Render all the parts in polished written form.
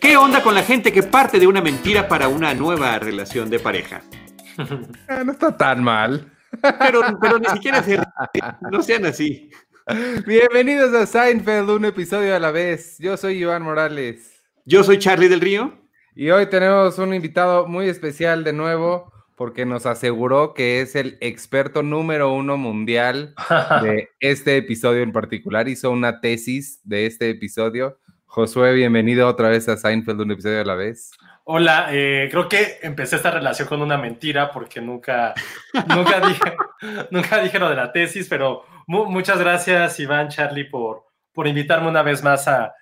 ¿Qué onda con la gente que parte de una mentira para una nueva relación de pareja? No está tan mal. Pero ni siquiera se ríe. No sean así. Bienvenidos a Seinfeld, un episodio a la vez. Yo soy Iván Morales. Yo soy Charlie del Río. Y hoy tenemos un invitado muy especial de nuevo, porque nos aseguró que es el experto número 1 mundial de este episodio en particular. Hizo una tesis de este episodio. Josué, bienvenido otra vez a Seinfeld, un episodio a la vez. Hola, creo que empecé esta relación con una mentira porque nunca dije lo de la tesis, pero muchas gracias, Iván, Charlie, por invitarme una vez más a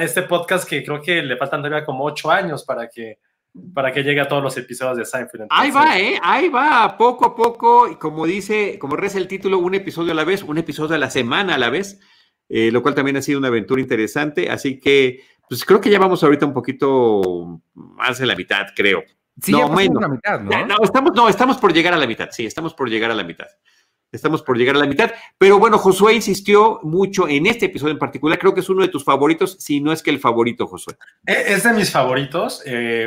este podcast que creo que le faltan todavía como 8 años para que llegue a todos los episodios de Seinfeld. Entonces, ahí va, poco a poco, y como reza el título, un episodio a la vez, un episodio a la semana a la vez, lo cual también ha sido una aventura interesante, así que pues creo que ya vamos ahorita un poquito más de la mitad, creo. Sí, no, ya menos. La mitad, ¿no? Estamos por llegar a la mitad, sí, estamos por llegar a la mitad. Estamos por llegar a la mitad, pero bueno, Josué insistió mucho en este episodio en particular, creo que es uno de tus favoritos, si no es que el favorito, Josué. Es de mis favoritos,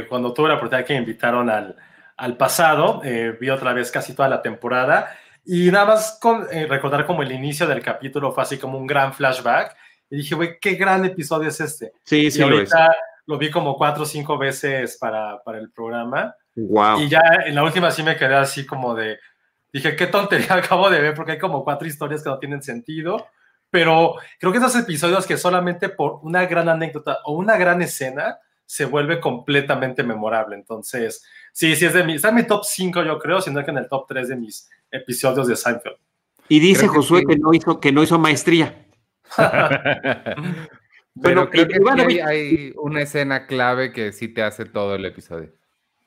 cuando tuve la oportunidad que me invitaron al pasado, vi otra vez casi toda la temporada, y nada más recordar como el inicio del capítulo fue así como un gran flashback, y dije, güey, qué gran episodio es este. Sí, sí, y ahorita lo vi como 4 o 5 veces para el programa. Wow. Y ya en la última sí me quedé así como de... Dije, qué tontería acabo de ver, porque hay como 4 historias que no tienen sentido. Pero creo que esos episodios que solamente por una gran anécdota o una gran escena se vuelve completamente memorable. Entonces, sí, está en mi top 5, yo creo, sino que en el top 3 de mis episodios de Seinfeld. Y dice Josué que no hizo maestría. Pero bueno, creo que bueno, sí hay una escena clave que sí te hace todo el episodio.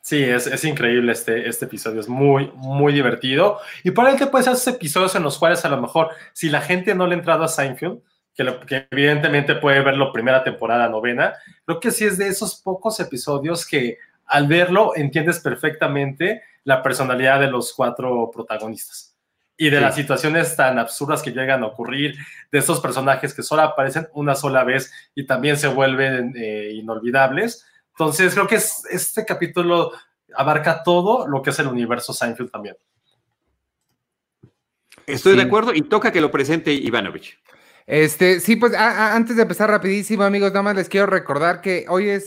Sí, es increíble este episodio, es muy, muy divertido. Y probablemente puede ser esos episodios en los cuales a lo mejor, si la gente no le ha entrado a Seinfeld, que evidentemente puede verlo primera temporada, novena, creo que sí es de esos pocos episodios que al verlo entiendes perfectamente la personalidad de los 4 protagonistas. Y de las situaciones tan absurdas que llegan a ocurrir, de esos personajes que solo aparecen una sola vez y también se vuelven inolvidables. Entonces, creo que este capítulo abarca todo lo que es el universo Seinfeld también. Estoy de acuerdo y toca que lo presente Ivanovich. Sí, pues antes de empezar rapidísimo, amigos, nada más les quiero recordar que hoy es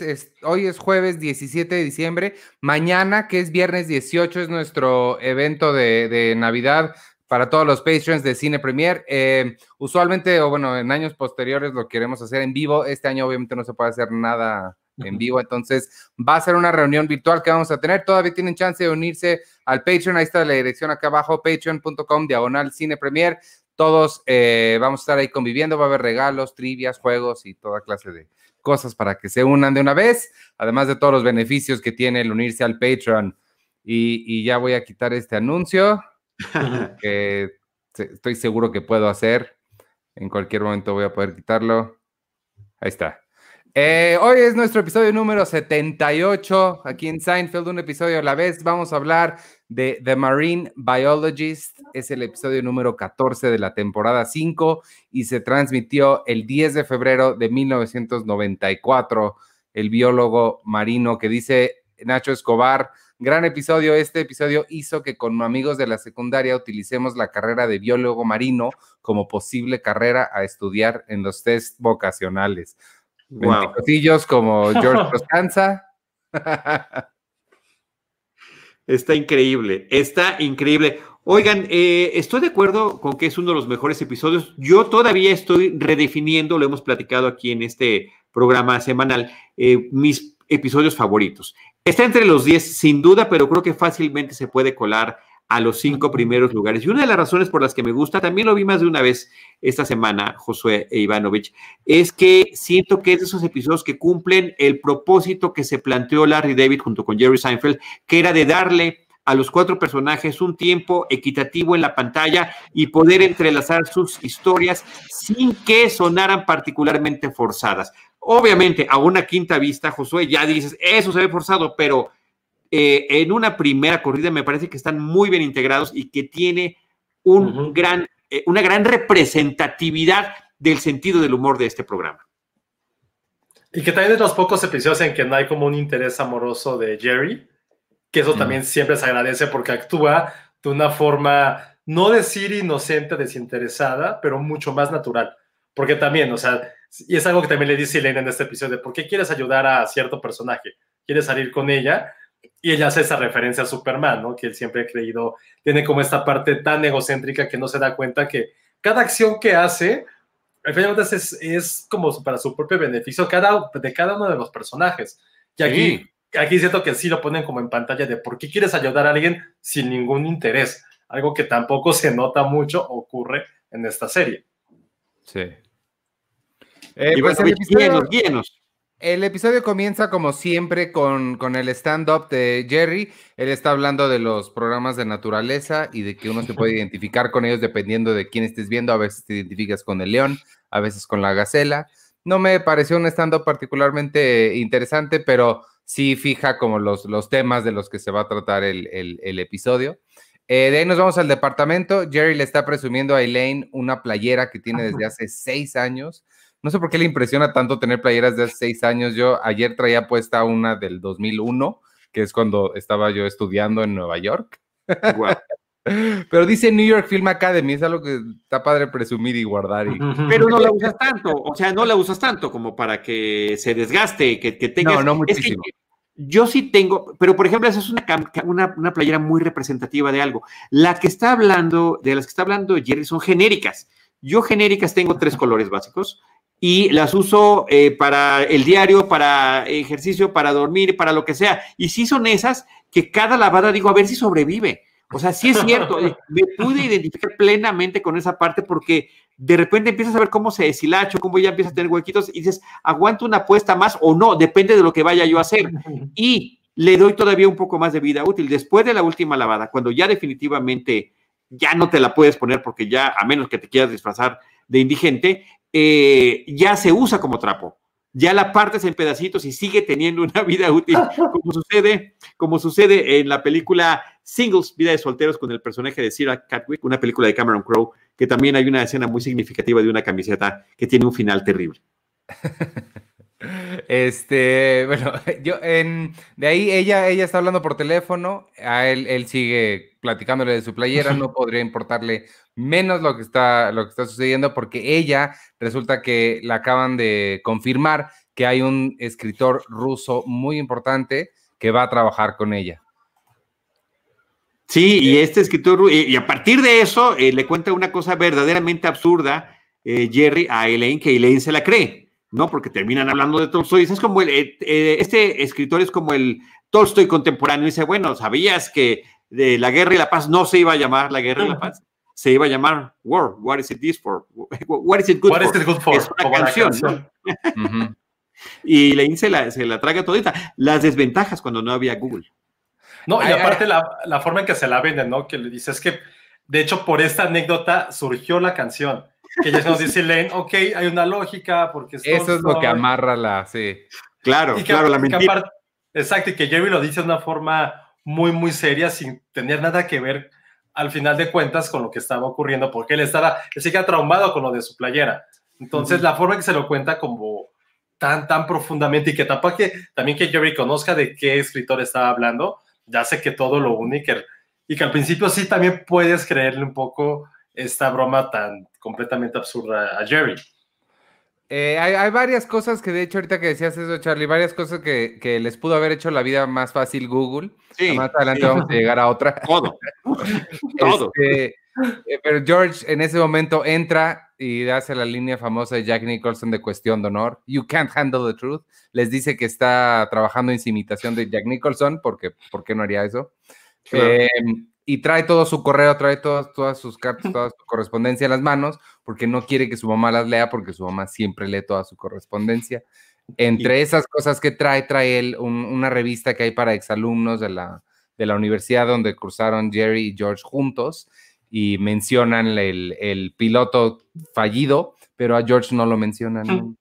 jueves 17 de diciembre. Mañana, que es viernes 18, es nuestro evento de Navidad para todos los Patreons de Cine Premier. Usualmente, o bueno, en años posteriores lo queremos hacer en vivo. Este año obviamente no se puede hacer nada en vivo, entonces va a ser una reunión virtual que vamos a tener. Todavía tienen chance de unirse al Patreon, ahí está la dirección acá abajo, patreon.com/Cine Premier. Todos vamos a estar ahí conviviendo, va a haber regalos, trivias, juegos y toda clase de cosas para que se unan de una vez, además de todos los beneficios que tiene el unirse al Patreon. Y ya voy a quitar este anuncio, que estoy seguro que puedo hacer. En cualquier momento voy a poder quitarlo. Ahí está. Hoy es nuestro episodio número 78, aquí en Seinfeld, un episodio a la vez. Vamos a hablar de The Marine Biologist, es el episodio número 14 de la temporada 5 y se transmitió el 10 de febrero de 1994, el biólogo marino que dice Nacho Escobar, gran episodio, este episodio hizo que con amigos de la secundaria utilicemos la carrera de biólogo marino como posible carrera a estudiar en los test vocacionales. Wow. Como George Costanza. Está increíble. Oigan, estoy de acuerdo con que es uno de los mejores episodios. Yo todavía estoy redefiniendo, lo hemos platicado aquí en este programa semanal, mis episodios favoritos. Está entre los 10, sin duda, pero creo que fácilmente se puede colar a los 5 primeros lugares. Y una de las razones por las que me gusta, también lo vi más de una vez esta semana, Josué e Ivanovich, es que siento que es de esos episodios que cumplen el propósito que se planteó Larry David junto con Jerry Seinfeld, que era de darle a los 4 personajes un tiempo equitativo en la pantalla y poder entrelazar sus historias sin que sonaran particularmente forzadas. Obviamente, a una quinta vista, Josué, ya dices, eso se ve forzado, pero en una primera corrida me parece que están muy bien integrados y que tiene un una gran representatividad del sentido del humor de este programa. Y que también es de los pocos episodios en que no hay como un interés amoroso de Jerry, que eso también siempre se agradece porque actúa de una forma, no decir inocente, desinteresada, pero mucho más natural. Porque también, o sea, y es algo que también le dice Elena en este episodio, ¿por qué quieres ayudar a cierto personaje? ¿Quieres salir con ella? Y ella hace esa referencia a Superman, ¿no? Que él siempre ha creído, tiene como esta parte tan egocéntrica que no se da cuenta que cada acción que hace, al final es como para su propio beneficio de cada uno de los personajes. Y aquí, aquí siento que sí lo ponen como en pantalla de por qué quieres ayudar a alguien sin ningún interés. Algo que tampoco se nota mucho ocurre en esta serie. Sí. Y pues bueno, guíenos. El episodio comienza como siempre con el stand-up de Jerry. Él está hablando de los programas de naturaleza y de que uno se puede identificar con ellos dependiendo de quién estés viendo. A veces te identificas con el león, a veces con la gacela. No me pareció un stand-up particularmente interesante, pero sí fija como los temas de los que se va a tratar el episodio. De ahí nos vamos al departamento. Jerry le está presumiendo a Elaine una playera que tiene desde hace 6 años. No sé por qué le impresiona tanto tener playeras de hace 6 años. Yo ayer traía puesta una del 2001, que es cuando estaba yo estudiando en Nueva York. Wow. Pero dice New York Film Academy, es algo que está padre presumir y guardar. Y... Pero no la usas tanto, o sea, no la usas tanto como para que se desgaste, que tengas... No, no muchísimo. Es que... Yo sí tengo, pero por ejemplo, esa es una playera muy representativa de algo. De las que está hablando Jerry son genéricas. Yo genéricas tengo 3 colores básicos y las uso para el diario, para ejercicio, para dormir, para lo que sea. Y sí son esas que cada lavada digo, a ver si sobrevive. O sea, sí es cierto, me pude identificar plenamente con esa parte porque de repente empiezas a ver cómo se deshilacha, cómo ya empiezas a tener huequitos y dices, aguanto una apuesta más o no, depende de lo que vaya yo a hacer. Y le doy todavía un poco más de vida útil después de la última lavada, cuando ya definitivamente ya no te la puedes poner porque ya, a menos que te quieras disfrazar de indigente, ya se usa como trapo. Ya la partes en pedacitos y sigue teniendo una vida útil, como sucede en la película Singles, Vida de Solteros, con el personaje de Sarah Catwick, una película de Cameron Crowe, que también hay una escena muy significativa de una camiseta que tiene un final terrible. Bueno, yo de ahí ella está hablando por teléfono, a él sigue platicándole de su playera, no podría importarle menos lo que está sucediendo porque ella resulta que la acaban de confirmar que hay un escritor ruso muy importante que va a trabajar con ella. Sí, y este escritor, y a partir de eso le cuenta una cosa verdaderamente absurda Jerry a Elaine, que Elaine se la cree. No, porque terminan hablando de Tolstoy. Es como este escritor es como el Tolstoy contemporáneo. Dice, bueno, ¿sabías que de la Guerra y la Paz no se iba a llamar la Guerra y la Paz? Se iba a llamar War. What is it this for? What is it good for? Es una canción. ¿No? Y Elaine se la traga todita. Las desventajas cuando no había Google. No, y aparte la forma en que se la venden, ¿no? Que le dice, es que, de hecho, por esta anécdota surgió la canción. Que ya nos dice Elaine, ok, hay una lógica, porque... Eso es lo que amarra la... Sí. Claro, la mentira. Exacto, y que Jerry lo dice de una forma muy, muy seria, sin tener nada que ver, al final de cuentas, con lo que estaba ocurriendo, porque él sigue traumado con lo de su playera. Entonces, la forma en que se lo cuenta como tan profundamente, y que tampoco también que Jerry conozca de qué escritor estaba hablando, ya sé que todo lo une, y que al principio sí también puedes creerle un poco esta broma tan completamente absurda a Jerry. Hay varias cosas que, de hecho, ahorita que decías eso, Charlie, varias cosas que les pudo haber hecho la vida más fácil Google. Sí, más adelante vamos a llegar a otra. Todo. Pero George en ese momento entra y hace la línea famosa de Jack Nicholson de Cuestión de Honor. You can't handle the truth. Les dice que está trabajando en su imitación de Jack Nicholson, porque ¿por qué no haría eso? Claro. Y trae todo su correo, trae todas sus cartas, toda su correspondencia en las manos, porque no quiere que su mamá las lea, porque su mamá siempre lee toda su correspondencia. Entre esas cosas que trae él una revista que hay para exalumnos de la universidad donde cursaron Jerry y George juntos, y mencionan el piloto fallido, pero a George no lo mencionan.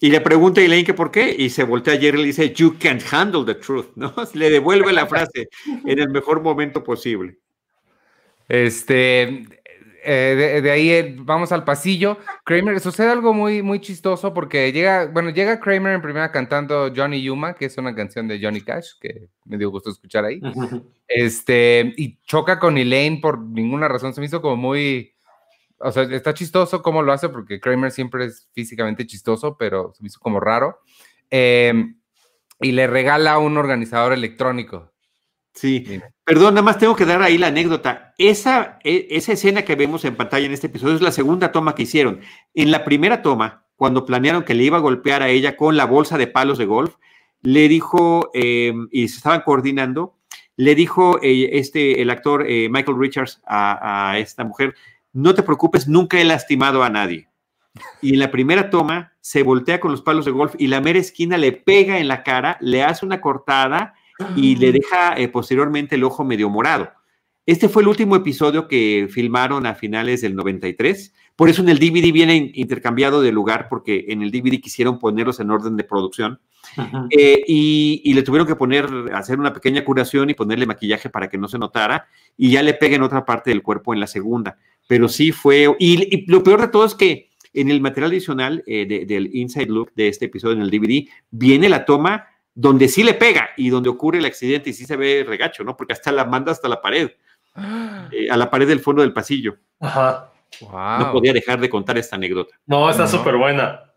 Y le pregunta a Elaine que por qué, y se voltea a Jerry y le dice, you can't handle the truth, ¿no? Le devuelve la frase en el mejor momento posible. De ahí vamos al pasillo. Kramer, sucede algo muy, muy chistoso porque llega Kramer en primera cantando Johnny Yuma, que es una canción de Johnny Cash, que me dio gusto escuchar ahí. Y choca con Elaine por ninguna razón, se me hizo como muy... O sea, está chistoso cómo lo hace, porque Kramer siempre es físicamente chistoso, pero se me hizo como raro. Y le regala un organizador electrónico. Sí. Mira. Perdón, nada más tengo que dar ahí la anécdota. Esa escena que vemos en pantalla en este episodio es la segunda toma que hicieron. En la primera toma, cuando planearon que le iba a golpear a ella con la bolsa de palos de golf, le dijo, y se estaban coordinando, le dijo el actor Michael Richards a esta mujer, no te preocupes, nunca he lastimado a nadie. Y en la primera toma se voltea con los palos de golf y la mera esquina le pega en la cara, le hace una cortada y le deja posteriormente el ojo medio morado. Este fue el último episodio que filmaron a finales del 93. Por eso en el DVD viene intercambiado de lugar, porque en el DVD quisieron ponerlos en orden de producción. Y le tuvieron que hacer una pequeña curación y ponerle maquillaje para que no se notara, y ya le pega en otra parte del cuerpo en la segunda. Pero sí fue... Y lo peor de todo es que en el material adicional del Inside Look de este episodio en el DVD, viene la toma donde sí le pega y donde ocurre el accidente y sí se ve regacho, ¿no? Porque hasta la manda hasta la pared, a la pared del fondo del pasillo. Ajá. Wow. No podía dejar de contar esta anécdota. No, está súper buena.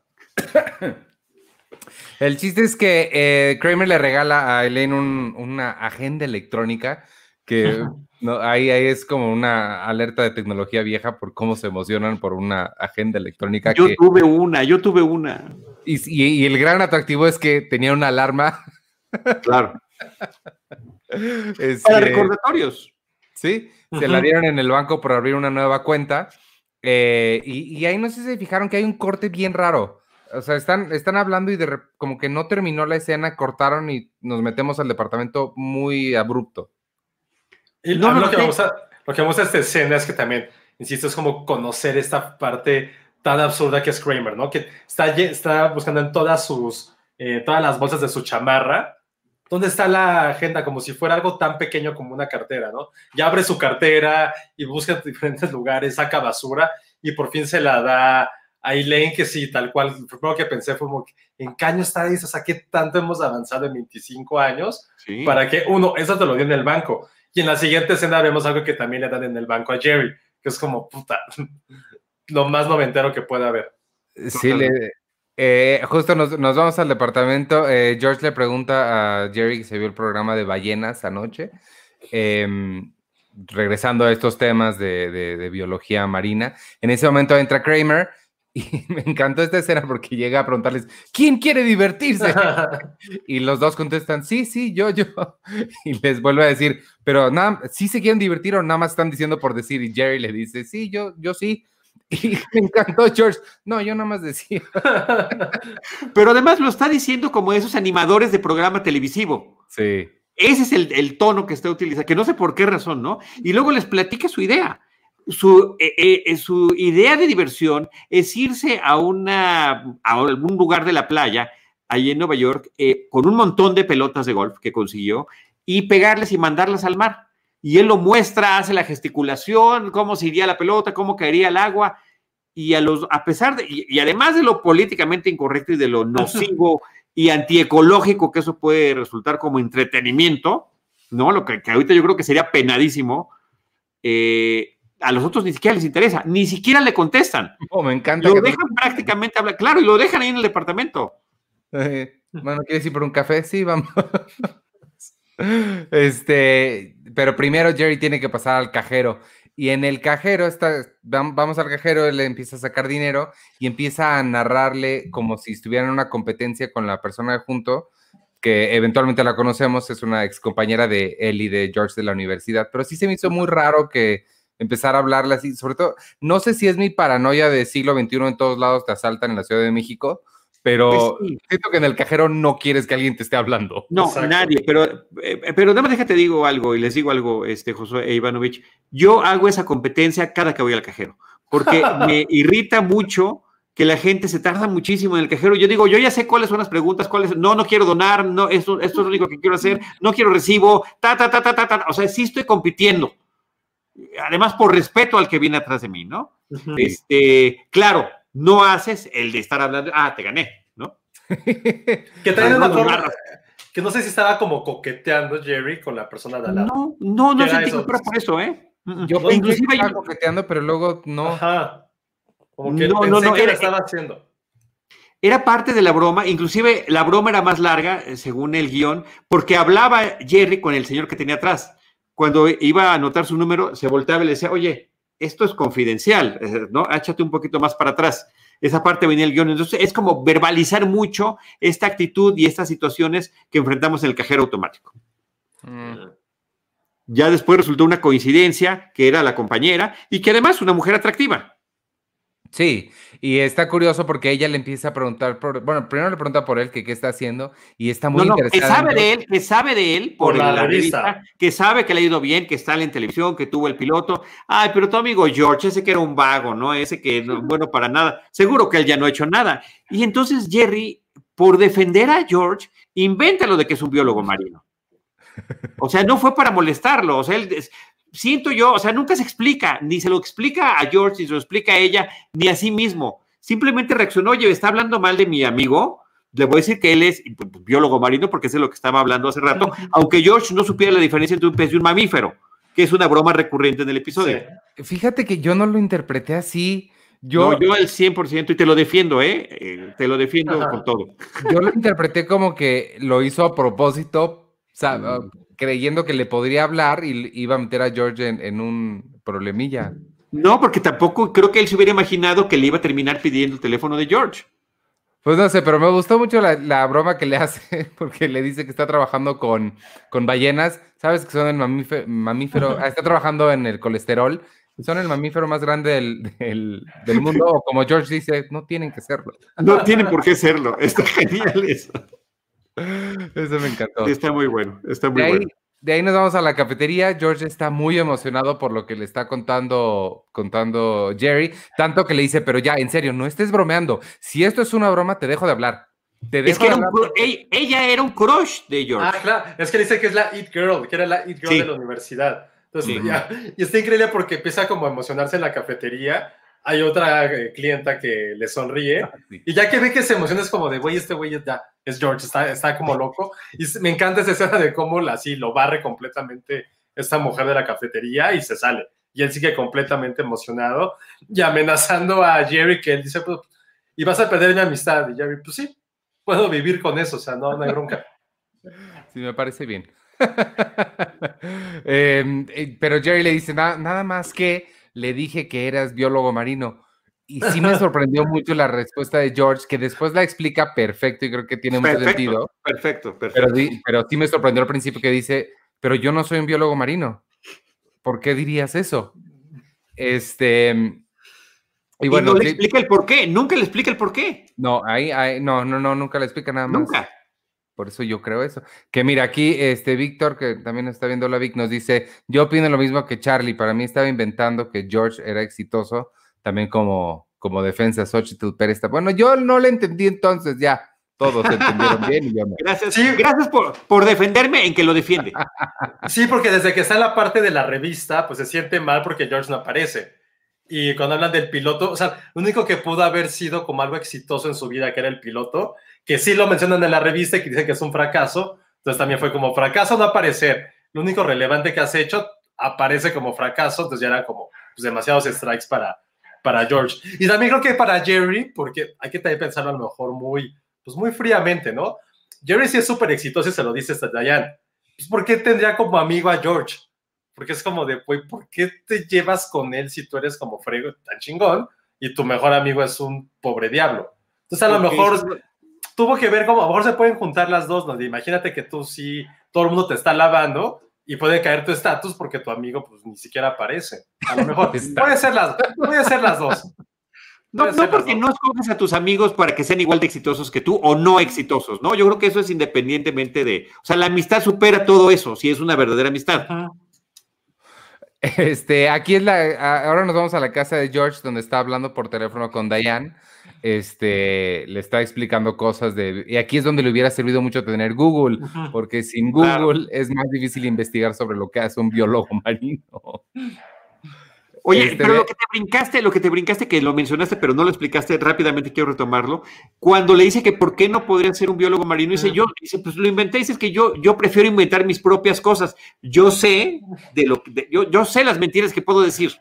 El chiste es que Kramer le regala a Elaine una agenda electrónica que no, ahí es como una alerta de tecnología vieja por cómo se emocionan por una agenda electrónica. Yo tuve una. Y el gran atractivo es que tenía una alarma. Claro. Para recordatorios. Sí, se la dieron en el banco por abrir una nueva cuenta. Y ahí no sé si se fijaron que hay un corte bien raro. O sea, están hablando y como que no terminó la escena, cortaron y nos metemos al departamento muy abrupto. Y no, lo que vamos a esta escena es que también, insisto, es como conocer esta parte tan absurda que es Kramer, ¿no? Que está buscando en todas las bolsas de su chamarra. ¿Dónde está la agenda? Como si fuera algo tan pequeño como una cartera, ¿no? Ya abre su cartera y busca diferentes lugares, saca basura y por fin se la da... a Elaine, que sí, tal cual, lo primero que pensé fue como, ¿en qué año está eso? O sea, ¿qué tanto hemos avanzado en 25 años? Sí. Para que, eso te lo dio en el banco. Y en la siguiente escena vemos algo que también le dan en el banco a Jerry, que es como, puta, lo más noventero que pueda haber. Sí, justo nos vamos al departamento. George le pregunta a Jerry que se vio el programa de ballenas anoche, regresando a estos temas de biología marina. En ese momento entra Kramer, y me encantó esta escena porque llega a preguntarles, ¿quién quiere divertirse? Y los dos contestan, sí, yo. Y les vuelve a decir, pero nada, ¿sí se quieren divertir o nada más están diciendo por decir? Y Jerry le dice, sí, yo sí. Y me encantó George, no, yo nada más decía. Pero además lo está diciendo como esos animadores de programa televisivo. Sí. Ese es el tono que está utilizando, que no sé por qué razón, ¿no? Y luego les platica su idea. Su idea de diversión es irse a algún lugar de la playa, allí en Nueva York, con un montón de pelotas de golf que consiguió, y pegarles y mandarlas al mar. Y él lo muestra, hace la gesticulación, cómo se iría la pelota, cómo caería el agua, y a pesar de, y además de lo políticamente incorrecto y de lo nocivo y antiecológico que eso puede resultar como entretenimiento, ¿no? Lo que ahorita yo creo que sería penadísimo, a los otros ni siquiera les interesa, ni siquiera le contestan. Oh, me encanta. Lo dejan prácticamente hablar, claro, y lo dejan ahí en el departamento. Bueno, ¿quieres ir por un café? Sí, vamos. Pero primero Jerry tiene que pasar al cajero. Y en el cajero, vamos al cajero, él empieza a sacar dinero y empieza a narrarle como si estuviera en una competencia con la persona de junto, que eventualmente la conocemos, es una excompañera de él y de George de la universidad. Pero sí se me hizo muy raro que empezar a hablarle así, sobre todo, no sé si es mi paranoia de siglo XXI, en todos lados te asaltan en la Ciudad de México, pero pues sí, siento que en el cajero no quieres que alguien te esté hablando. No, exacto. Nadie, pero nada más déjate digo algo, y les digo algo, José Ivanovich, yo hago esa competencia cada que voy al cajero, porque me irrita mucho que la gente se tarda muchísimo en el cajero. Yo digo, yo ya sé cuáles son las preguntas, cuáles, no quiero donar, no, esto es lo único que quiero hacer, no quiero recibo, ta. O sea, sí estoy compitiendo. Además, por respeto al que viene atrás de mí, ¿no? Uh-huh. Claro, no haces el de estar hablando, te gané, ¿no? Que traen una forma, que no sé si estaba como coqueteando Jerry con la persona de al lado. No sentí que fuera por eso, ¿eh? Yo inclusive que estaba coqueteando, pero luego no. Ajá. Como que no, estaba haciendo. Era parte de la broma, inclusive la broma era más larga, según el guión, porque hablaba Jerry con el señor que tenía atrás. Cuando iba a anotar su número, se volteaba y le decía, oye, esto es confidencial, ¿no? Háchate un poquito más para atrás. Esa parte venía el guión. Entonces, es como verbalizar mucho esta actitud y estas situaciones que enfrentamos en el cajero automático. Ya después resultó una coincidencia que era la compañera y que además una mujer atractiva. Sí, y está curioso porque ella le empieza a preguntar, primero le pregunta por él que qué está haciendo y está muy interesada. Que sabe de él por la revista, que sabe que le ha ido bien, que está en televisión, que tuvo el piloto. Ay, pero tu amigo George, ese que era un vago, ¿no? Ese que no es bueno para nada. Seguro que él ya no ha hecho nada. Y entonces Jerry, por defender a George, inventa lo de que es un biólogo marino. O sea, no fue para molestarlo, o sea, él... Siento yo, o sea, nunca se explica, ni se lo explica a George, ni se lo explica a ella, ni a sí mismo. Simplemente reaccionó, oye, está hablando mal de mi amigo, le voy a decir que él es biólogo marino, porque es de lo que estaba hablando hace rato, aunque George no supiera la diferencia entre un pez y un mamífero, que es una broma recurrente en el episodio. Sí. Fíjate que yo no lo interpreté así. Yo al 100%, y te lo defiendo, te lo defiendo con todo. Yo lo interpreté como que lo hizo a propósito, ¿sabes? Creyendo que le podría hablar y iba a meter a George en un problemilla. No, porque tampoco creo que él se hubiera imaginado que le iba a terminar pidiendo el teléfono de George. Pues no sé, pero me gustó mucho la broma que le hace, porque le dice que está trabajando con ballenas. ¿Sabes que son el mamífero? Está trabajando en el colesterol. Son el mamífero más grande del mundo. O como George dice, no tienen que serlo. No tienen por qué serlo. Está genial eso. Eso me encantó. Está muy bueno, está muy bueno. De ahí nos vamos a la cafetería. George está muy emocionado por lo que le está contando Jerry, tanto que le dice, pero ya, en serio, no estés bromeando. Si esto es una broma, te dejo de hablar. Ella era un crush de George. Ah, claro. Es que dice que es la It Girl, que era la It Girl de la universidad. Entonces, y está increíble porque empieza como a emocionarse en la cafetería. Hay otra clienta que le sonríe y ya que ve que se emociona es como de, güey, este güey es George, está como loco. Y me encanta esa escena de cómo lo barre completamente esta mujer de la cafetería y se sale. Y él sigue completamente emocionado y amenazando a Jerry, que él dice, pues, y vas a perder mi amistad. Y Jerry, pues sí, puedo vivir con eso, o sea, no hay bronca. Sí, me parece bien. Pero Jerry le dice, nada más que... le dije que eras biólogo marino. Y sí me sorprendió mucho la respuesta de George, que después la explica perfecto y creo que tiene mucho sentido. Perfecto. Pero sí me sorprendió al principio que dice, pero yo no soy un biólogo marino. ¿Por qué dirías eso? Y bueno, no le explica el por qué. Nunca le explica el por qué. No, no, nunca le explica nada más. Nunca. Por eso yo creo eso. Que mira, aquí Víctor, que también nos está viendo, la Vic, nos dice, yo opino lo mismo que Charlie, para mí estaba inventando que George era exitoso, también como defensa, Xochitl Pérez está... Bueno, yo no le entendí entonces, ya, todos entendieron bien y yo no. Gracias, sí, gracias por defenderme en que lo defiende. Sí, porque desde que está en la parte de la revista, pues se siente mal porque George no aparece. Y cuando hablan del piloto, o sea, lo único que pudo haber sido como algo exitoso en su vida, que era el piloto, que sí lo mencionan en la revista y que dicen que es un fracaso, entonces también fue como fracaso no aparecer. Lo único relevante que has hecho aparece como fracaso, entonces ya era como pues, demasiados strikes para George. Y también creo que para Jerry, porque hay que también pensarlo a lo mejor muy fríamente, ¿no? Jerry sí es súper exitoso y se lo dice a Diane. Pues, ¿por qué tendría como amigo a George? Porque es como de, pues, ¿por qué te llevas con él si tú eres como frego tan chingón y tu mejor amigo es un pobre diablo? Entonces, a lo mejor tuvo que ver cómo, a lo mejor se pueden juntar las dos, ¿no? Imagínate que tú sí, todo el mundo te está lavando y puede caer tu estatus porque tu amigo, pues, ni siquiera aparece. A lo mejor puede ser las dos. No, porque no escoges a tus amigos para que sean igual de exitosos que tú o no exitosos, ¿no? Yo creo que eso es independientemente de... O sea, la amistad supera todo eso, si es una verdadera amistad. Ajá. Ahora nos vamos a la casa de George, donde está hablando por teléfono con Diane. le está explicando cosas de... Y aquí es donde le hubiera servido mucho tener Google, porque sin Google es más difícil investigar sobre lo que hace un biólogo marino. Oye, pero lo que te brincaste, que lo mencionaste, pero no lo explicaste rápidamente, quiero retomarlo. Cuando le dice que por qué no podría ser un biólogo marino, dice, pues lo inventé, dice, es que yo prefiero inventar mis propias cosas. Yo sé las mentiras que puedo decir.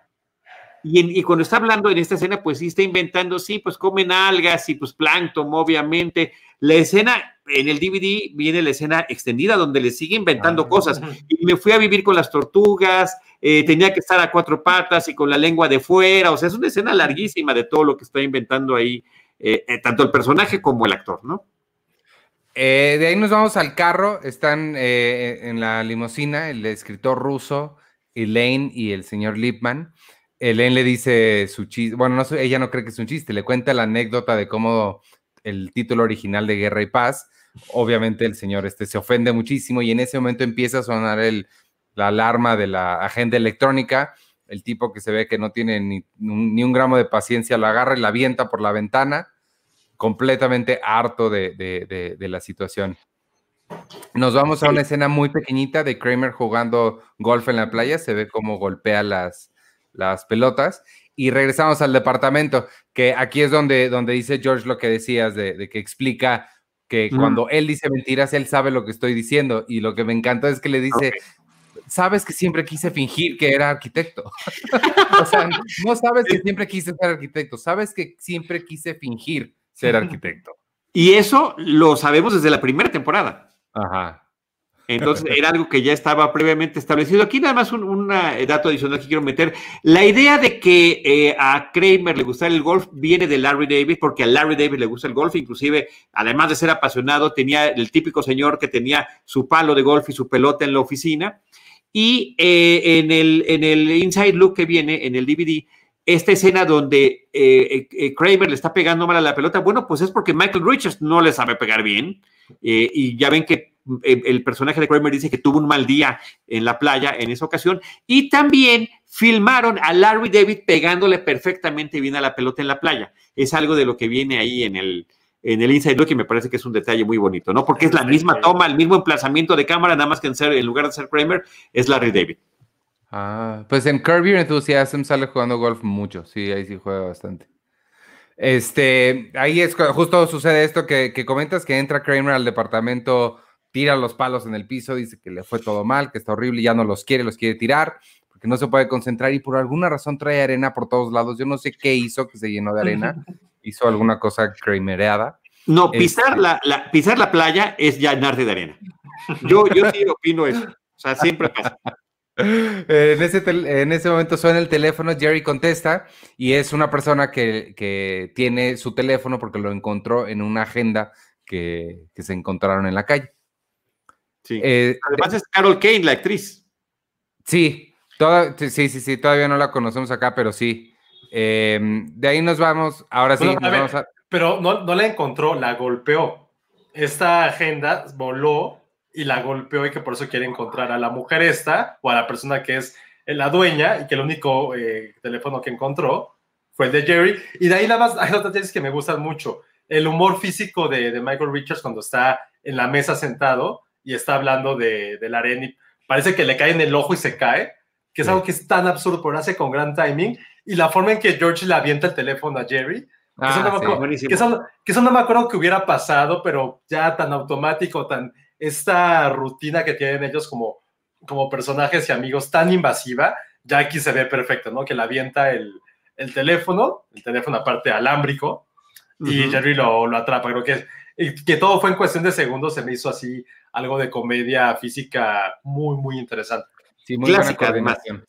Y cuando está hablando en esta escena, pues sí está inventando, sí, pues comen algas y pues plancton, obviamente. La escena, en el DVD viene la escena extendida donde le sigue inventando cosas. Y me fui a vivir con las tortugas, tenía que estar a cuatro patas y con la lengua de fuera. O sea, es una escena larguísima de todo lo que está inventando ahí, tanto el personaje como el actor, ¿no? De ahí nos vamos al carro, están en la limusina el escritor ruso, Elaine y el señor Lippmann. Elaine le dice su chiste, bueno, no, ella no cree que es un chiste, le cuenta la anécdota de cómo el título original de Guerra y Paz, obviamente el señor se ofende muchísimo y en ese momento empieza a sonar la alarma de la agenda electrónica, el tipo que se ve que no tiene ni un gramo de paciencia, la agarra y la avienta por la ventana, completamente harto de la situación. Nos vamos a una escena muy pequeñita de Kramer jugando golf en la playa, se ve cómo golpea las pelotas, y regresamos al departamento, que aquí es donde dice George lo que decías, de que explica que cuando él dice mentiras, él sabe lo que estoy diciendo, y lo que me encantó es que le dice, sabes que siempre quise fingir que era arquitecto. O sea, no sabes que siempre quise ser arquitecto, sabes que siempre quise fingir ser arquitecto. Y eso lo sabemos desde la primera temporada. Ajá. Entonces, era algo que ya estaba previamente establecido. Aquí nada más un dato adicional que quiero meter. La idea de que a Kramer le gustara el golf viene de Larry David, porque a Larry David le gusta el golf. Inclusive, además de ser apasionado, tenía el típico señor que tenía su palo de golf y su pelota en la oficina. Y en el Inside Look que viene, en el DVD, esta escena donde Kramer le está pegando mal a la pelota, bueno, pues es porque Michael Richards no le sabe pegar bien. Y ya ven que el personaje de Kramer dice que tuvo un mal día en la playa en esa ocasión, y también filmaron a Larry David pegándole perfectamente bien a la pelota en la playa. Es algo de lo que viene ahí en el Inside Look, y me parece que es un detalle muy bonito, ¿no? Porque es la misma toma, el mismo emplazamiento de cámara, nada más que en lugar de ser Kramer, es Larry David. Ah, pues en Curb Your Enthusiasm sale jugando golf mucho, sí, ahí sí juega bastante. Ahí es justo sucede esto que comentas, que entra Kramer al departamento, tira los palos en el piso, dice que le fue todo mal, que está horrible, ya no los quiere tirar, porque no se puede concentrar, y por alguna razón trae arena por todos lados. Yo no sé qué hizo, que se llenó de arena, hizo alguna cosa Kramereada. No, pisar la playa es llenarte de arena. Yo sí opino eso, o sea, siempre pasa. En ese momento suena el teléfono, Jerry contesta, y es una persona que tiene su teléfono porque lo encontró en una agenda que se encontraron en la calle. Sí. Además es Carol Kane, la actriz. Sí, sí, todavía no la conocemos acá, pero sí. De ahí nos vamos, ahora bueno, sí. Pero no la encontró, la golpeó. Esta agenda voló y la golpeó, y que por eso quiere encontrar a la mujer esta, o a la persona que es la dueña, y que el único teléfono que encontró fue el de Jerry. Y de ahí nada más hay otras cosas que me gustan mucho. El humor físico de Michael Richards cuando está en la mesa sentado y está hablando de la arena y parece que le cae en el ojo y se cae, que es algo que es tan absurdo, pero lo hace con gran timing, y la forma en que George le avienta el teléfono a Jerry, que eso no me acuerdo que hubiera pasado, pero ya tan automático, tan esta rutina que tienen ellos como personajes y amigos tan invasiva, ya aquí se ve perfecto, ¿no? Que le avienta el teléfono aparte alámbrico, y Jerry lo atrapa. Creo que todo fue en cuestión de segundos, se me hizo así algo de comedia física muy, muy interesante. Sí, muy clásica, buena coordinación.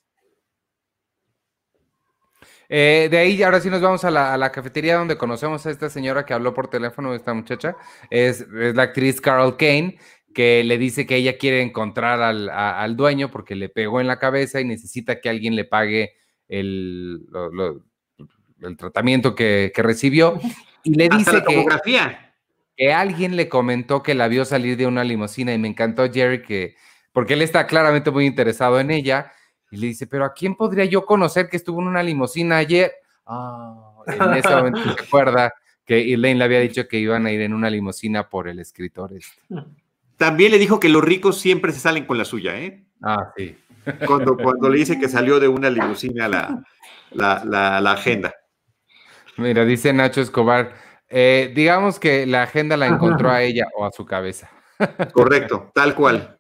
De ahí, ahora sí nos vamos a la cafetería donde conocemos a esta señora que habló por teléfono, esta muchacha. Es la actriz Carol Kane, que le dice que ella quiere encontrar al dueño porque le pegó en la cabeza y necesita que alguien le pague el tratamiento que recibió. Y le dice la tomografía. Que alguien le comentó que la vio salir de una limusina, y me encantó Jerry porque él está claramente muy interesado en ella, y le dice, pero ¿a quién podría yo conocer que estuvo en una limusina ayer? En ese momento se acuerda que Elaine le había dicho que iban a ir en una limusina por el escritor este. También le dijo que los ricos siempre se salen con la suya, ¿eh? Ah, sí. Cuando le dice que salió de una limusina la agenda. Mira, dice Nacho Escobar, digamos que la agenda la encontró a ella o a su cabeza. Correcto, tal cual.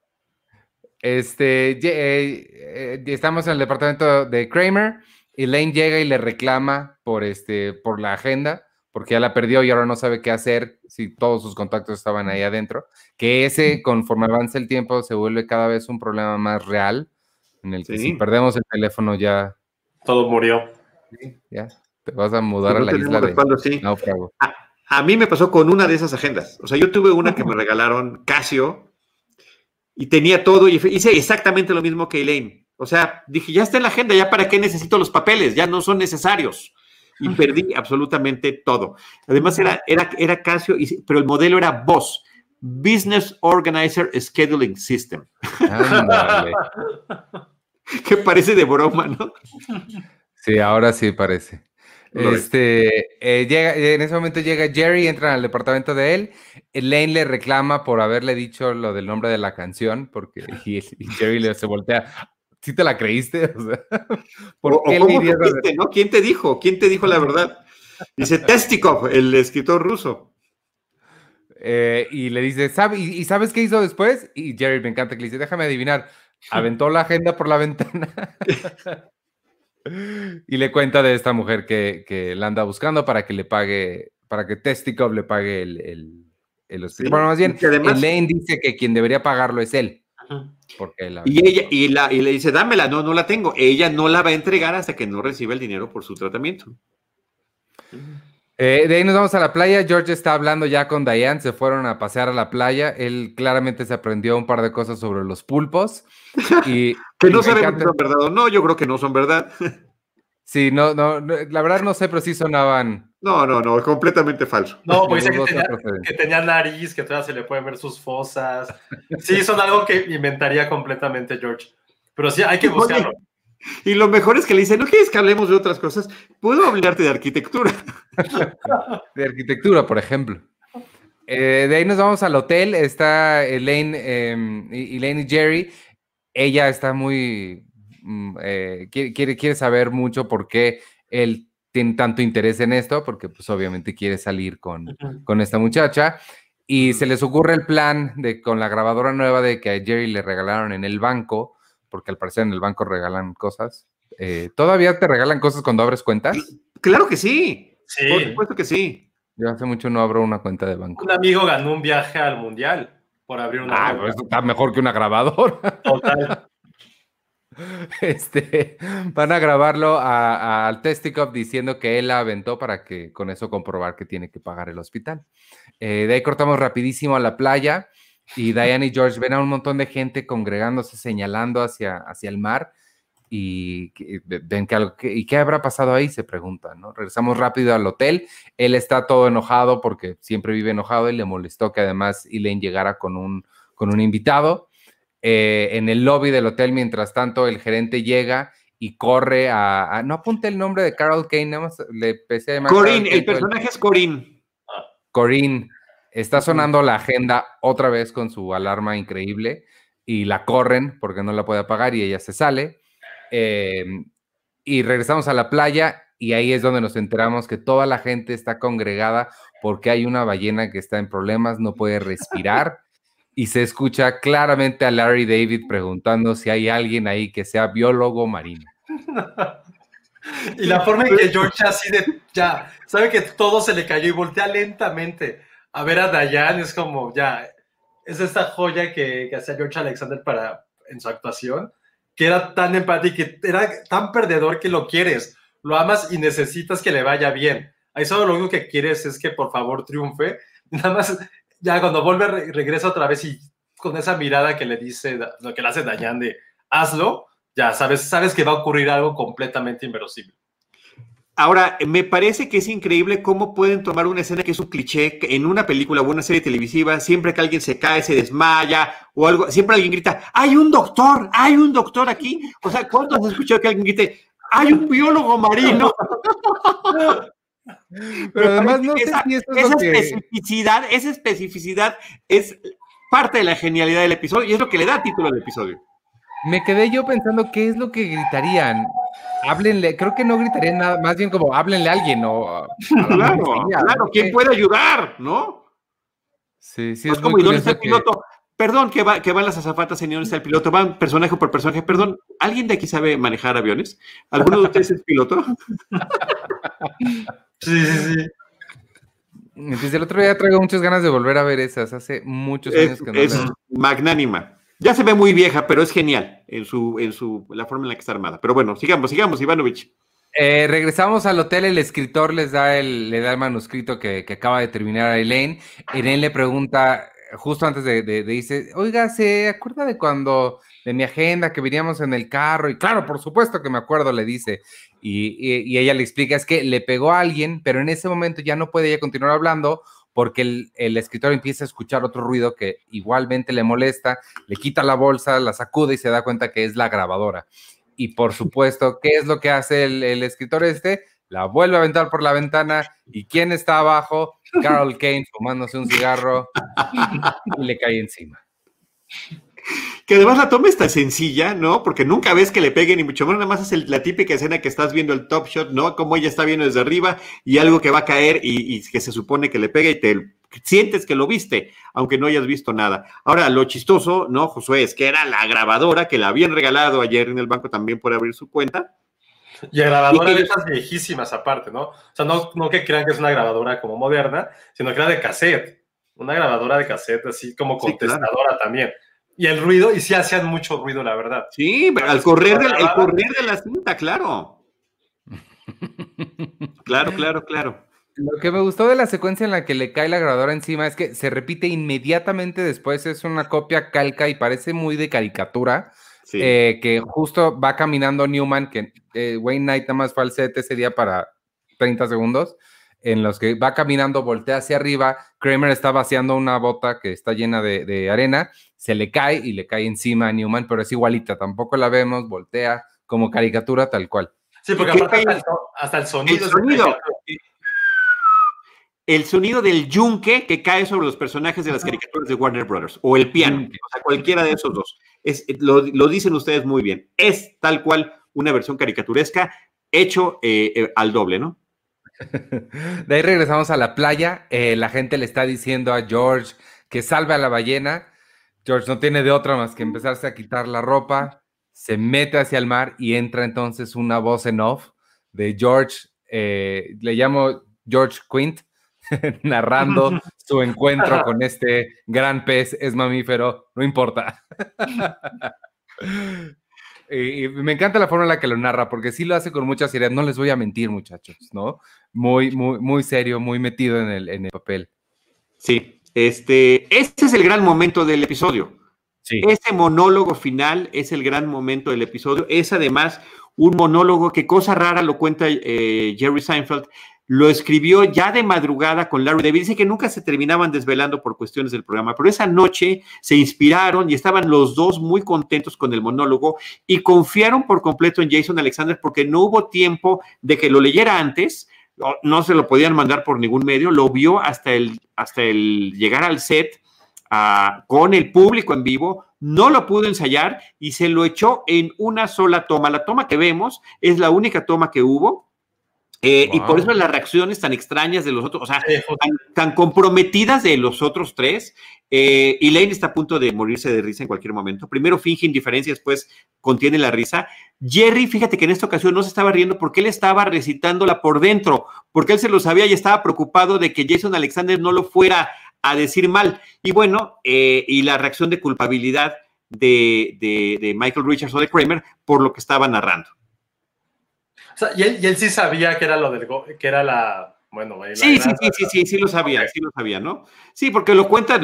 Estamos en el departamento de Kramer. Elaine llega y le reclama por la agenda, porque ya la perdió y ahora no sabe qué hacer si todos sus contactos estaban ahí adentro. Que ese, conforme avanza el tiempo, se vuelve cada vez un problema más real, en el que si perdemos el teléfono ya... Todo murió. ¿Sí? Ya, te vas a mudar a la isla de náufrago. A mí me pasó con una de esas agendas. O sea, yo tuve una que me regalaron Casio y tenía todo y hice exactamente lo mismo que Elaine. O sea, dije, ya está en la agenda, ya para qué necesito los papeles, ya no son necesarios. Y perdí absolutamente todo. Además, era Casio, pero el modelo era BOSS, Business Organizer Scheduling System. Ándale. Que parece de broma, ¿no? Sí, ahora sí parece. En ese momento llega Jerry, entra al departamento de él. Elaine le reclama por haberle dicho lo del nombre de la canción, porque y Jerry se voltea. ¿Sí te la creíste? O sea, ¿por qué cómo le creíste, no? ¿Quién te dijo? ¿Quién te dijo la verdad? Dice Testikov, el escritor ruso. Y le dice, ¿Y sabes qué hizo después? Y Jerry, me encanta que le dice, déjame adivinar, aventó la agenda por la ventana. Y le cuenta de esta mujer que la anda buscando para que le pague, para que Testikov le pague el hospital. Sí, bueno, más bien, además, Elaine dice que quien debería pagarlo es él. Y le dice, dámela, no la tengo. Ella no la va a entregar hasta que no reciba el dinero por su tratamiento. De ahí nos vamos a la playa. George está hablando ya con Diane, se fueron a pasear a la playa. Él claramente se aprendió un par de cosas sobre los pulpos y que no sabemos si son verdad o no. Yo creo que no son verdad. Sí, no, la verdad no sé, pero sí sonaban. No, completamente falso. No, pues dice que tenía nariz, que todavía se le pueden ver sus fosas. Sí, son algo que inventaría completamente George. Pero sí, hay que buscarlo. Y lo mejor es que le dicen, ¿no quieres que hablemos de otras cosas? ¿Puedo hablarte de arquitectura? De arquitectura, por ejemplo. De ahí nos vamos al hotel. Está Elaine y Jerry. Ella está muy... quiere saber mucho por qué él tiene tanto interés en esto, porque pues obviamente quiere salir con esta muchacha, y se les ocurre el plan con la grabadora nueva de que a Jerry le regalaron en el banco, porque al parecer en el banco regalan cosas. ¿Todavía te regalan cosas cuando abres cuentas? Claro que sí, sí, por supuesto que sí. Yo hace mucho no abro una cuenta de banco. Un amigo ganó un viaje al mundial por abrir una cuenta. Eso está mejor que una grabadora. Total. Van a grabarlo al Testikov diciendo que él la aventó para que con eso comprobar que tiene que pagar el hospital. De ahí cortamos rapidísimo a la playa y Diane y George ven a un montón de gente congregándose, señalando hacia el mar y ven que algo... ¿Y qué habrá pasado ahí? Se preguntan, ¿no? Regresamos rápido al hotel. Él está todo enojado porque siempre vive enojado y le molestó que además Elaine llegara con un invitado. En el lobby del hotel, mientras tanto, el gerente llega y corre a no apunté el nombre de Carol Kane, nada más le pese a Corinne, el personaje es Corinne. Corinne, está sonando la agenda otra vez con su alarma increíble y la corren porque no la puede apagar y ella se sale. Y regresamos a la playa y ahí es donde nos enteramos que toda la gente está congregada porque hay una ballena que está en problemas, no puede respirar. Y se escucha claramente a Larry David preguntando si hay alguien ahí que sea biólogo marino. Y la forma en que George ya sabe que todo se le cayó y voltea lentamente a ver a Diane, es como ya, es esta joya que hacía George Alexander en su actuación, que era tan empático, era tan perdedor que lo quieres, lo amas y necesitas que le vaya bien. Ahí solo lo único que quieres es que por favor triunfe, nada más. Ya cuando vuelve, regresa otra vez y con esa mirada que le dice, lo que le hace Dayan de hazlo, ya sabes que va a ocurrir algo completamente inverosímil. Ahora, me parece que es increíble cómo pueden tomar una escena que es un cliché en una película o una serie televisiva, siempre que alguien se cae, se desmaya o algo, siempre alguien grita, hay un doctor aquí. O sea, ¿cuántos has escuchado que alguien grite, hay un biólogo marino? Pero además no sé si eso es lo que... Esa especificidad es parte de la genialidad del episodio y es lo que le da título al episodio. Me quedé yo pensando qué es lo que gritarían. Háblenle, creo que no gritarían nada, más bien como háblenle a alguien o... Claro, ¿quién puede ayudar? ¿No? Sí, sí, pues es como, ¿y dónde está el piloto? Perdón, que van las azafatas, ¿en dónde está el piloto? Van personaje por personaje. Perdón, ¿alguien de aquí sabe manejar aviones? ¿Alguno de ustedes es piloto? Sí, sí, sí. Desde el otro día traigo muchas ganas de volver a ver esas. Hace muchos años que no las veo. Es magnánima. Ya se ve muy vieja, pero es genial la forma en la que está armada. Pero bueno, sigamos, Ivanovich. Regresamos al hotel, el escritor le da el manuscrito que acaba de terminar a Elaine. Elaine le pregunta, justo antes de irse, oiga, ¿se acuerda de mi agenda que veníamos en el carro? Y claro, por supuesto que me acuerdo, le dice. Y ella le explica, es que le pegó a alguien, pero en ese momento ya no puede ella continuar hablando, porque el escritor empieza a escuchar otro ruido que igualmente le molesta, le quita la bolsa, la sacude y se da cuenta que es la grabadora. Y por supuesto, ¿qué es lo que hace el escritor este? La vuelve a aventar por la ventana, ¿y quién está abajo? Carol Kane fumándose un cigarro y le cae encima. Que además la toma está sencilla, ¿no? Porque nunca ves que le peguen y mucho menos, nada más es la típica escena que estás viendo el top shot, ¿no? Como ella está viendo desde arriba y algo que va a caer y que se supone que le pega y te sientes que lo viste, aunque no hayas visto nada. Ahora, lo chistoso, ¿no, Josué? Es que era la grabadora que la habían regalado ayer en el banco también por abrir su cuenta. Y grabadora de esas viejísimas aparte, ¿no? O sea, no que crean que es una grabadora como moderna, sino que era de cassette. Una grabadora de cassette así como contestadora, sí, claro, también. Y el ruido, y sí hacían mucho ruido, la verdad. Sí, pero al correr de la cinta, claro. Claro. Lo que me gustó de la secuencia en la que le cae la grabadora encima es que se repite inmediatamente después, es una copia calca y parece muy de caricatura, sí. Que justo va caminando Newman, que Wayne Knight nada más falsete ese día para 30 segundos, en los que va caminando, voltea hacia arriba, Kramer está vaciando una bota que está llena de arena, se le cae y le cae encima a Newman, pero es igualita, tampoco la vemos, voltea como caricatura tal cual. Sí, porque aparte hasta el sonido. El sonido del yunque que cae sobre los personajes de las caricaturas de Warner Brothers, o el piano, o sea, cualquiera de esos dos. Lo dicen ustedes muy bien, es tal cual una versión caricaturesca hecho al doble, ¿no? De ahí regresamos a la playa, la gente le está diciendo a George que salve a la ballena. George no tiene de otra más que empezarse a quitar la ropa, se mete hacia el mar y entra entonces una voz en off de George, le llamo George Quint, narrando su encuentro con este gran pez, es mamífero, no importa. Y me encanta la forma en la que lo narra, porque sí lo hace con mucha seriedad, no les voy a mentir, muchachos, ¿no? Muy, muy, muy serio, muy metido en el papel. Sí, este es el gran momento del episodio. Sí. Ese monólogo final es el gran momento del episodio. Es además un monólogo que, cosa rara, lo cuenta Jerry Seinfeld, lo escribió ya de madrugada con Larry David. Dice que nunca se terminaban desvelando por cuestiones del programa, pero esa noche se inspiraron y estaban los dos muy contentos con el monólogo y confiaron por completo en Jason Alexander porque no hubo tiempo de que lo leyera antes, no se lo podían mandar por ningún medio, lo vio hasta el llegar al set con el público en vivo, no lo pudo ensayar y se lo echó en una sola toma. La toma que vemos es la única toma que hubo. Wow. Y por eso las reacciones tan extrañas de los otros, o sea, tan comprometidas de los otros tres. Elaine está a punto de morirse de risa en cualquier momento. Primero finge indiferencia, después contiene la risa. Jerry, fíjate que en esta ocasión no se estaba riendo porque él estaba recitándola por dentro, porque él se lo sabía y estaba preocupado de que Jason Alexander no lo fuera a decir mal. Y bueno, y la reacción de culpabilidad de Michael Richards o de Kramer por lo que estaba narrando. O sea, y él sí sabía que era lo del que era la... Bueno, sí lo sabía, okay. Sí lo sabía, ¿no? Sí, porque lo cuenta,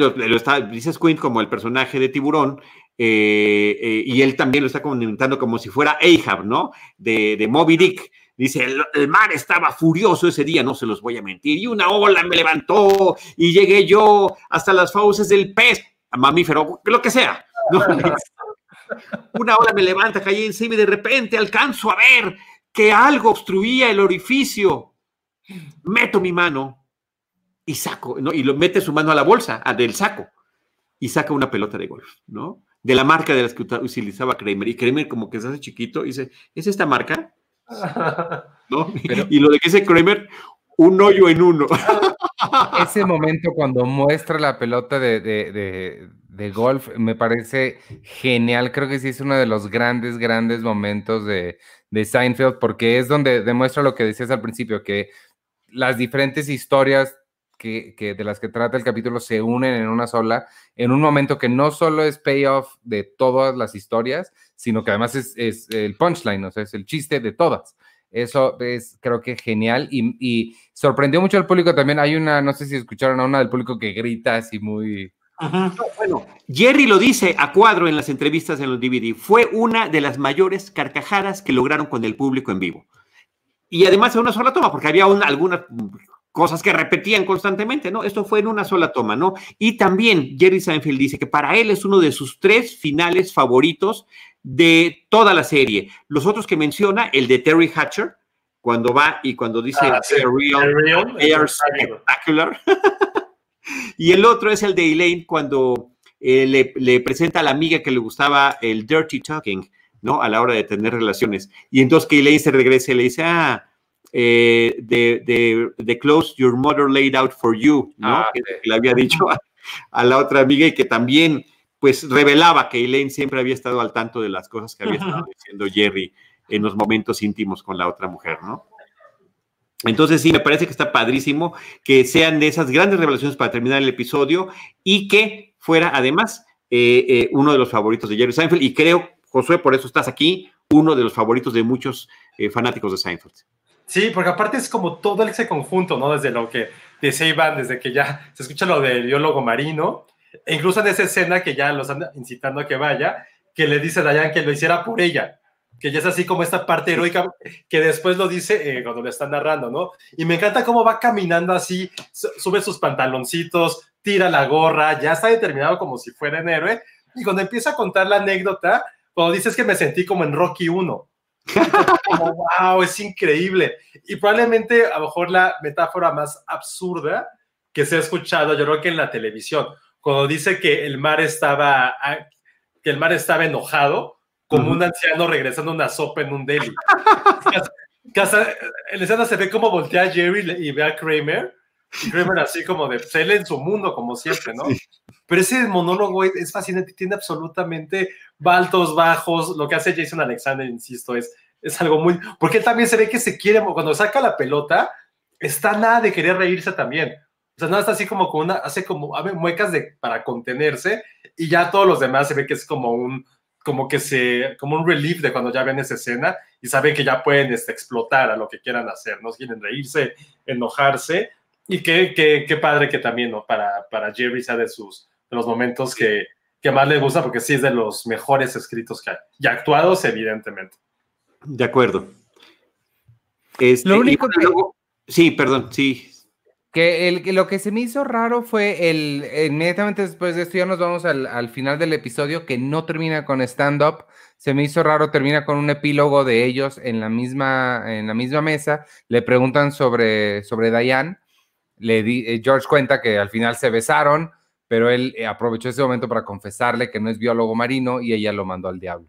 dice Squint como el personaje de Tiburón, y él también lo está comentando como si fuera Ahab, ¿no? De Moby Dick. Dice, el mar estaba furioso ese día, no se los voy a mentir, y una ola me levantó, y llegué yo hasta las fauces del pez, mamífero, lo que sea, ¿no? Una ola me levanta, caí encima y de repente alcanzo a ver que algo obstruía el orificio. meto mi mano y saco, ¿no? Y lo mete su mano a la bolsa, del saco, y saca una pelota de golf, ¿no? De la marca de las que utilizaba Kramer. Y Kramer como que se hace chiquito y dice, ¿es esta marca? ¿No? Pero, y lo de que dice Kramer, un hoyo en uno. Ese momento cuando muestra la pelota de golf me parece genial. Creo que sí es uno de los grandes momentos de Seinfeld, porque es donde demuestra lo que decías al principio, que las diferentes historias que de las que trata el capítulo se unen en una sola, en un momento que no solo es payoff de todas las historias, sino que además es el punchline, o sea, es el chiste de todas. Eso es, creo que genial, y sorprendió mucho al público también. Hay una, no sé si escucharon a una del público que grita así muy... Ajá. No, bueno, Jerry lo dice a cuadro en las entrevistas en los DVD, fue una de las mayores carcajadas que lograron con el público en vivo. Y además en una sola toma, porque había algunas cosas que repetían constantemente, ¿no? Esto fue en una sola toma, ¿no? Y también Jerry Seinfeld dice que para él es uno de sus 3 finales favoritos de toda la serie. Los otros que menciona, el de Terry Hatcher, cuando va y cuando dice "Real Spectacular". Y el otro es el de Elaine, cuando le presenta a la amiga que le gustaba el dirty talking, ¿no? A la hora de tener relaciones. Y entonces que Elaine se regrese y le dice, the clothes your mother laid out for you, ¿no? Que le había dicho a la otra amiga, y que también pues revelaba que Elaine siempre había estado al tanto de las cosas que había estado diciendo Jerry en los momentos íntimos con la otra mujer, ¿no? Entonces sí, me parece que está padrísimo que sean de esas grandes revelaciones para terminar el episodio, y que fuera además uno de los favoritos de Jerry Seinfeld, y creo, Josué, por eso estás aquí, uno de los favoritos de muchos fanáticos de Seinfeld. Sí, porque aparte es como todo ese conjunto, ¿no? Desde lo que decía Iván, desde que ya se escucha lo del biólogo marino, e incluso en esa escena que ya los anda incitando a que vaya, que le dice a Diane que lo hiciera por ella, que ya es así como esta parte heroica que después lo dice cuando le están narrando, ¿no? Y me encanta cómo va caminando así, sube sus pantaloncitos, tira la gorra, ya está determinado como si fuera un héroe, y cuando empieza a contar la anécdota, cuando dices que me sentí como en Rocky 1, como, wow, es increíble. Y probablemente a lo mejor la metáfora más absurda que se ha escuchado, yo creo que en la televisión, cuando dice que el mar estaba enojado, como un anciano regresando una sopa en un deli. En la escena se ve como voltea a Jerry y ve a Kramer, y Kramer así como de cel en su mundo, como siempre, ¿no? Sí. Pero ese monólogo es fascinante, tiene absolutamente altos, bajos. Lo que hace Jason Alexander, insisto, es algo muy... Porque él también se ve que se quiere, cuando saca la pelota, está nada de querer reírse también. O sea, nada, está así como con hace como muecas para contenerse, y ya todos los demás se ve que es como un relief de cuando ya ven esa escena y saben que ya pueden explotar a lo que quieran hacer, ¿no? Quieren reírse, enojarse. Y qué padre que también, ¿no? Para Jerry sea de los momentos que más le gusta, porque sí es de los mejores escritos que hay. Y actuados, evidentemente. De acuerdo. Lo único que... Sí, perdón, sí. Que lo que se me hizo raro fue inmediatamente después de esto ya nos vamos al final del episodio, que no termina con stand-up. Se me hizo raro, termina con un epílogo de ellos en la misma mesa. Le preguntan sobre Diane. George cuenta que al final se besaron, pero él aprovechó ese momento para confesarle que no es biólogo marino, y ella lo mandó al diablo.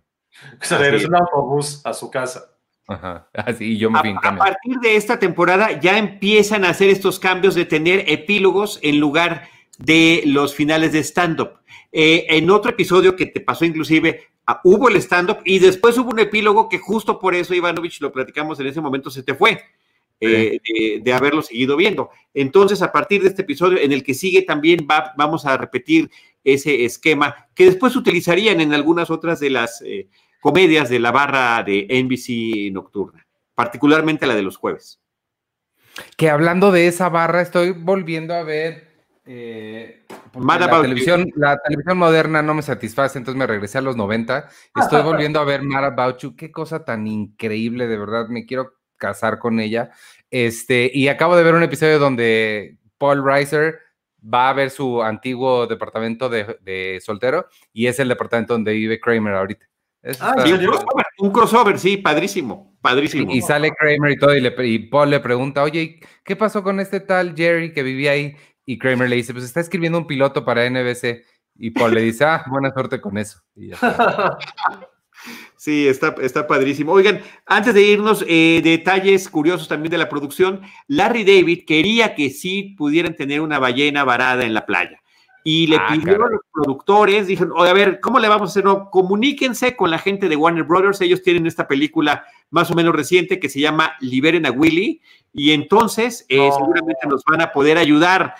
Se regresó en autobús a su casa. Ajá, así yo me a partir de esta temporada ya empiezan a hacer estos cambios de tener epílogos en lugar de los finales de stand-up. En otro episodio que te pasó inclusive, hubo el stand-up y después hubo un epílogo que justo por eso, Ivanovich, lo platicamos en ese momento, se te fue. De haberlo seguido viendo. Entonces, a partir de este episodio, en el que sigue también vamos a repetir ese esquema que después utilizarían en algunas otras de las comedias de la barra de NBC nocturna, particularmente la de los jueves. Que hablando de esa barra, estoy volviendo a ver la televisión moderna no me satisface, entonces me regresé a los 90. Estoy volviendo a ver Mad About You. Qué cosa tan increíble, de verdad, me quiero casar con ella, y acabo de ver un episodio donde Paul Reiser va a ver su antiguo departamento de soltero, y es el departamento donde vive Kramer ahorita, Y un crossover, sí, padrísimo, padrísimo. Y sale Kramer y todo, y Paul le pregunta, oye, ¿qué pasó con este tal Jerry que vivía ahí? Y Kramer le dice, pues está escribiendo un piloto para NBC. Y Paul le dice, ah, buena suerte con eso. Y ya está. Sí, está padrísimo. Oigan, antes de irnos, detalles curiosos también de la producción. Larry David quería que sí pudieran tener una ballena varada en la playa. Y le pidió a los productores, dijeron, oye, a ver, ¿cómo le vamos a hacer? No, comuníquense con la gente de Warner Brothers, ellos tienen esta película más o menos reciente que se llama Liberen a Willy, y entonces seguramente nos van a poder ayudar.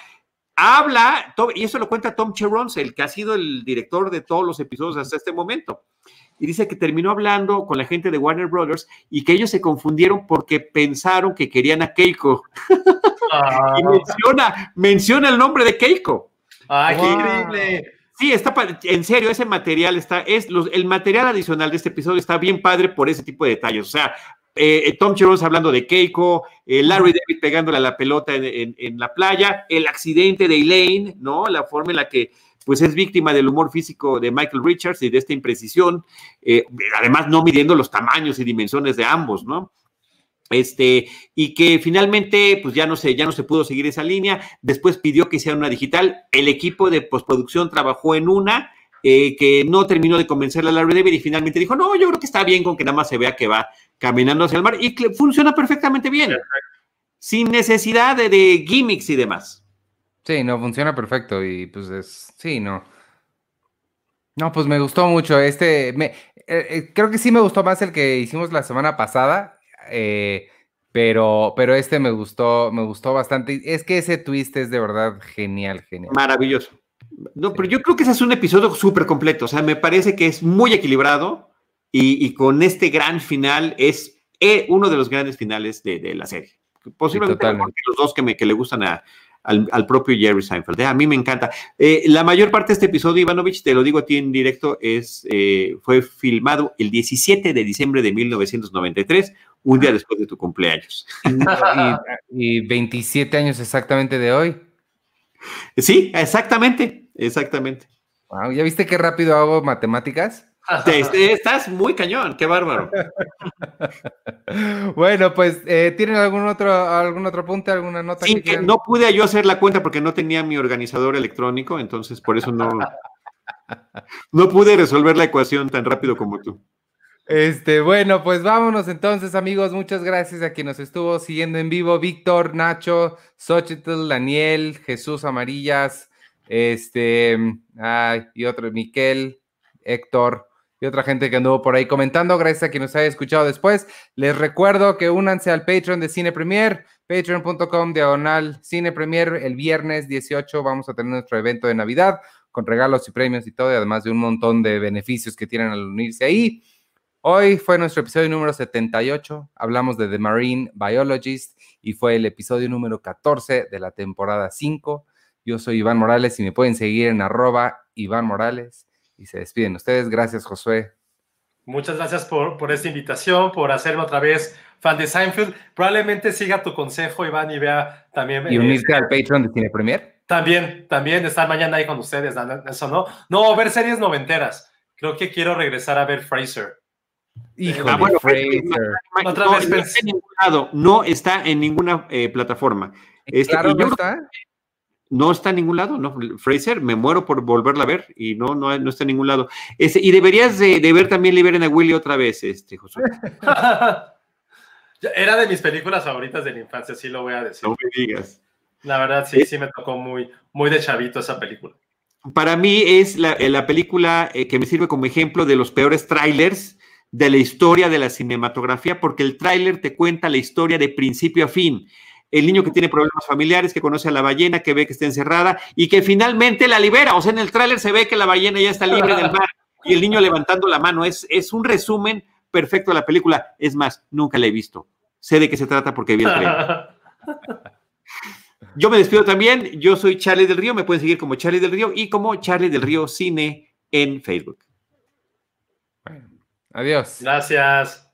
Habla, y eso lo cuenta Tom Cherons, el que ha sido el director de todos los episodios hasta este momento, y dice que terminó hablando con la gente de Warner Brothers y que ellos se confundieron porque pensaron que querían a Keiko. Y menciona el nombre de Keiko. ¡Ay, qué increíble! Sí, está en serio, ese material está, el material adicional de este episodio está bien padre por ese tipo de detalles. O sea, Tom Cherons hablando de Keiko, Larry David pegándole a la pelota en la playa, el accidente de Elaine, ¿no? La forma en la que pues es víctima del humor físico de Michael Richards y de esta imprecisión, además no midiendo los tamaños y dimensiones de ambos, ¿no? Y que finalmente, pues ya no se pudo seguir esa línea, después pidió que hicieran una digital, el equipo de postproducción trabajó en una, que no terminó de convencerle a Larry David y finalmente dijo, no, yo creo que está bien con que nada más se vea que va caminando hacia el mar, y que funciona perfectamente bien, sin necesidad de gimmicks y demás. Sí, no, funciona perfecto, y pues sí, no. No, pues me gustó mucho, creo que sí me gustó más el que hicimos la semana pasada, pero este me gustó bastante. Es que ese twist es de verdad genial, genial. Maravilloso. No, pero yo creo que ese es un episodio súper completo. O sea, me parece que es muy equilibrado y con este gran final es uno de los grandes finales de la serie. Posiblemente los dos que le gustan al propio Jerry Seinfeld. A mí me encanta. La mayor parte de este episodio, Ivanovich, te lo digo a ti en directo, fue filmado el 17 de diciembre de 1993, un día después de tu cumpleaños. Y 27 años exactamente de hoy. Sí, exactamente. Wow, ¿ya viste qué rápido hago matemáticas? Estás muy cañón, qué bárbaro. Bueno, pues, ¿tienen algún otro apunte, alguna nota? Sí, que no pude yo hacer la cuenta porque no tenía mi organizador electrónico, entonces por eso no pude resolver la ecuación tan rápido como tú. Bueno, pues vámonos entonces, amigos. Muchas gracias a quien nos estuvo siguiendo en vivo. Víctor, Nacho, Xochitl, Daniel, Jesús Amarillas, y otro, Miquel, Héctor y otra gente que anduvo por ahí comentando. Gracias a quien nos haya escuchado después. Les recuerdo que únanse al Patreon de Cine Premier, patreon.com/Cine Premier. El viernes 18 vamos a tener nuestro evento de Navidad con regalos y premios y todo, y además de un montón de beneficios que tienen al unirse ahí. Hoy fue nuestro episodio número 78, hablamos de The Marine Biologist y fue el episodio número 14 de la temporada 5. Yo soy Iván Morales y me pueden seguir en @IvánMorales y se despiden ustedes. Gracias, Josué. Muchas gracias por esta invitación, por hacerme otra vez fan de Seinfeld. Probablemente siga tu consejo, Iván, y vea también... Y unirte al Patreon de Cine Premier. También estar mañana ahí con ustedes, eso no. No, ver series noventeras. Creo que quiero regresar a ver Frasier. Híjole, bueno, Frasier. No está en ninguna plataforma. Claro, no está. No está en ningún lado, ¿no? Frasier, me muero por volverla a ver y no está en ningún lado. Y deberías de ver también Liberen a Willy otra vez, José. Era de mis películas favoritas de la infancia, sí lo voy a decir. No me digas. La verdad, sí, sí me tocó muy, muy de chavito esa película. Para mí es la película que me sirve como ejemplo de los peores trailers de la historia de la cinematografía, porque el tráiler te cuenta la historia de principio a fin. El niño que tiene problemas familiares, que conoce a la ballena, que ve que está encerrada y que finalmente la libera. O sea, en el tráiler se ve que la ballena ya está libre del mar y el niño levantando la mano. Es un resumen perfecto de la película. Es más, nunca la he visto. Sé de qué se trata porque vi el tráiler. Yo me despido también. Yo soy Charlie del Río. Me pueden seguir como Charlie del Río y como Charlie del Río Cine en Facebook. Adiós. Gracias.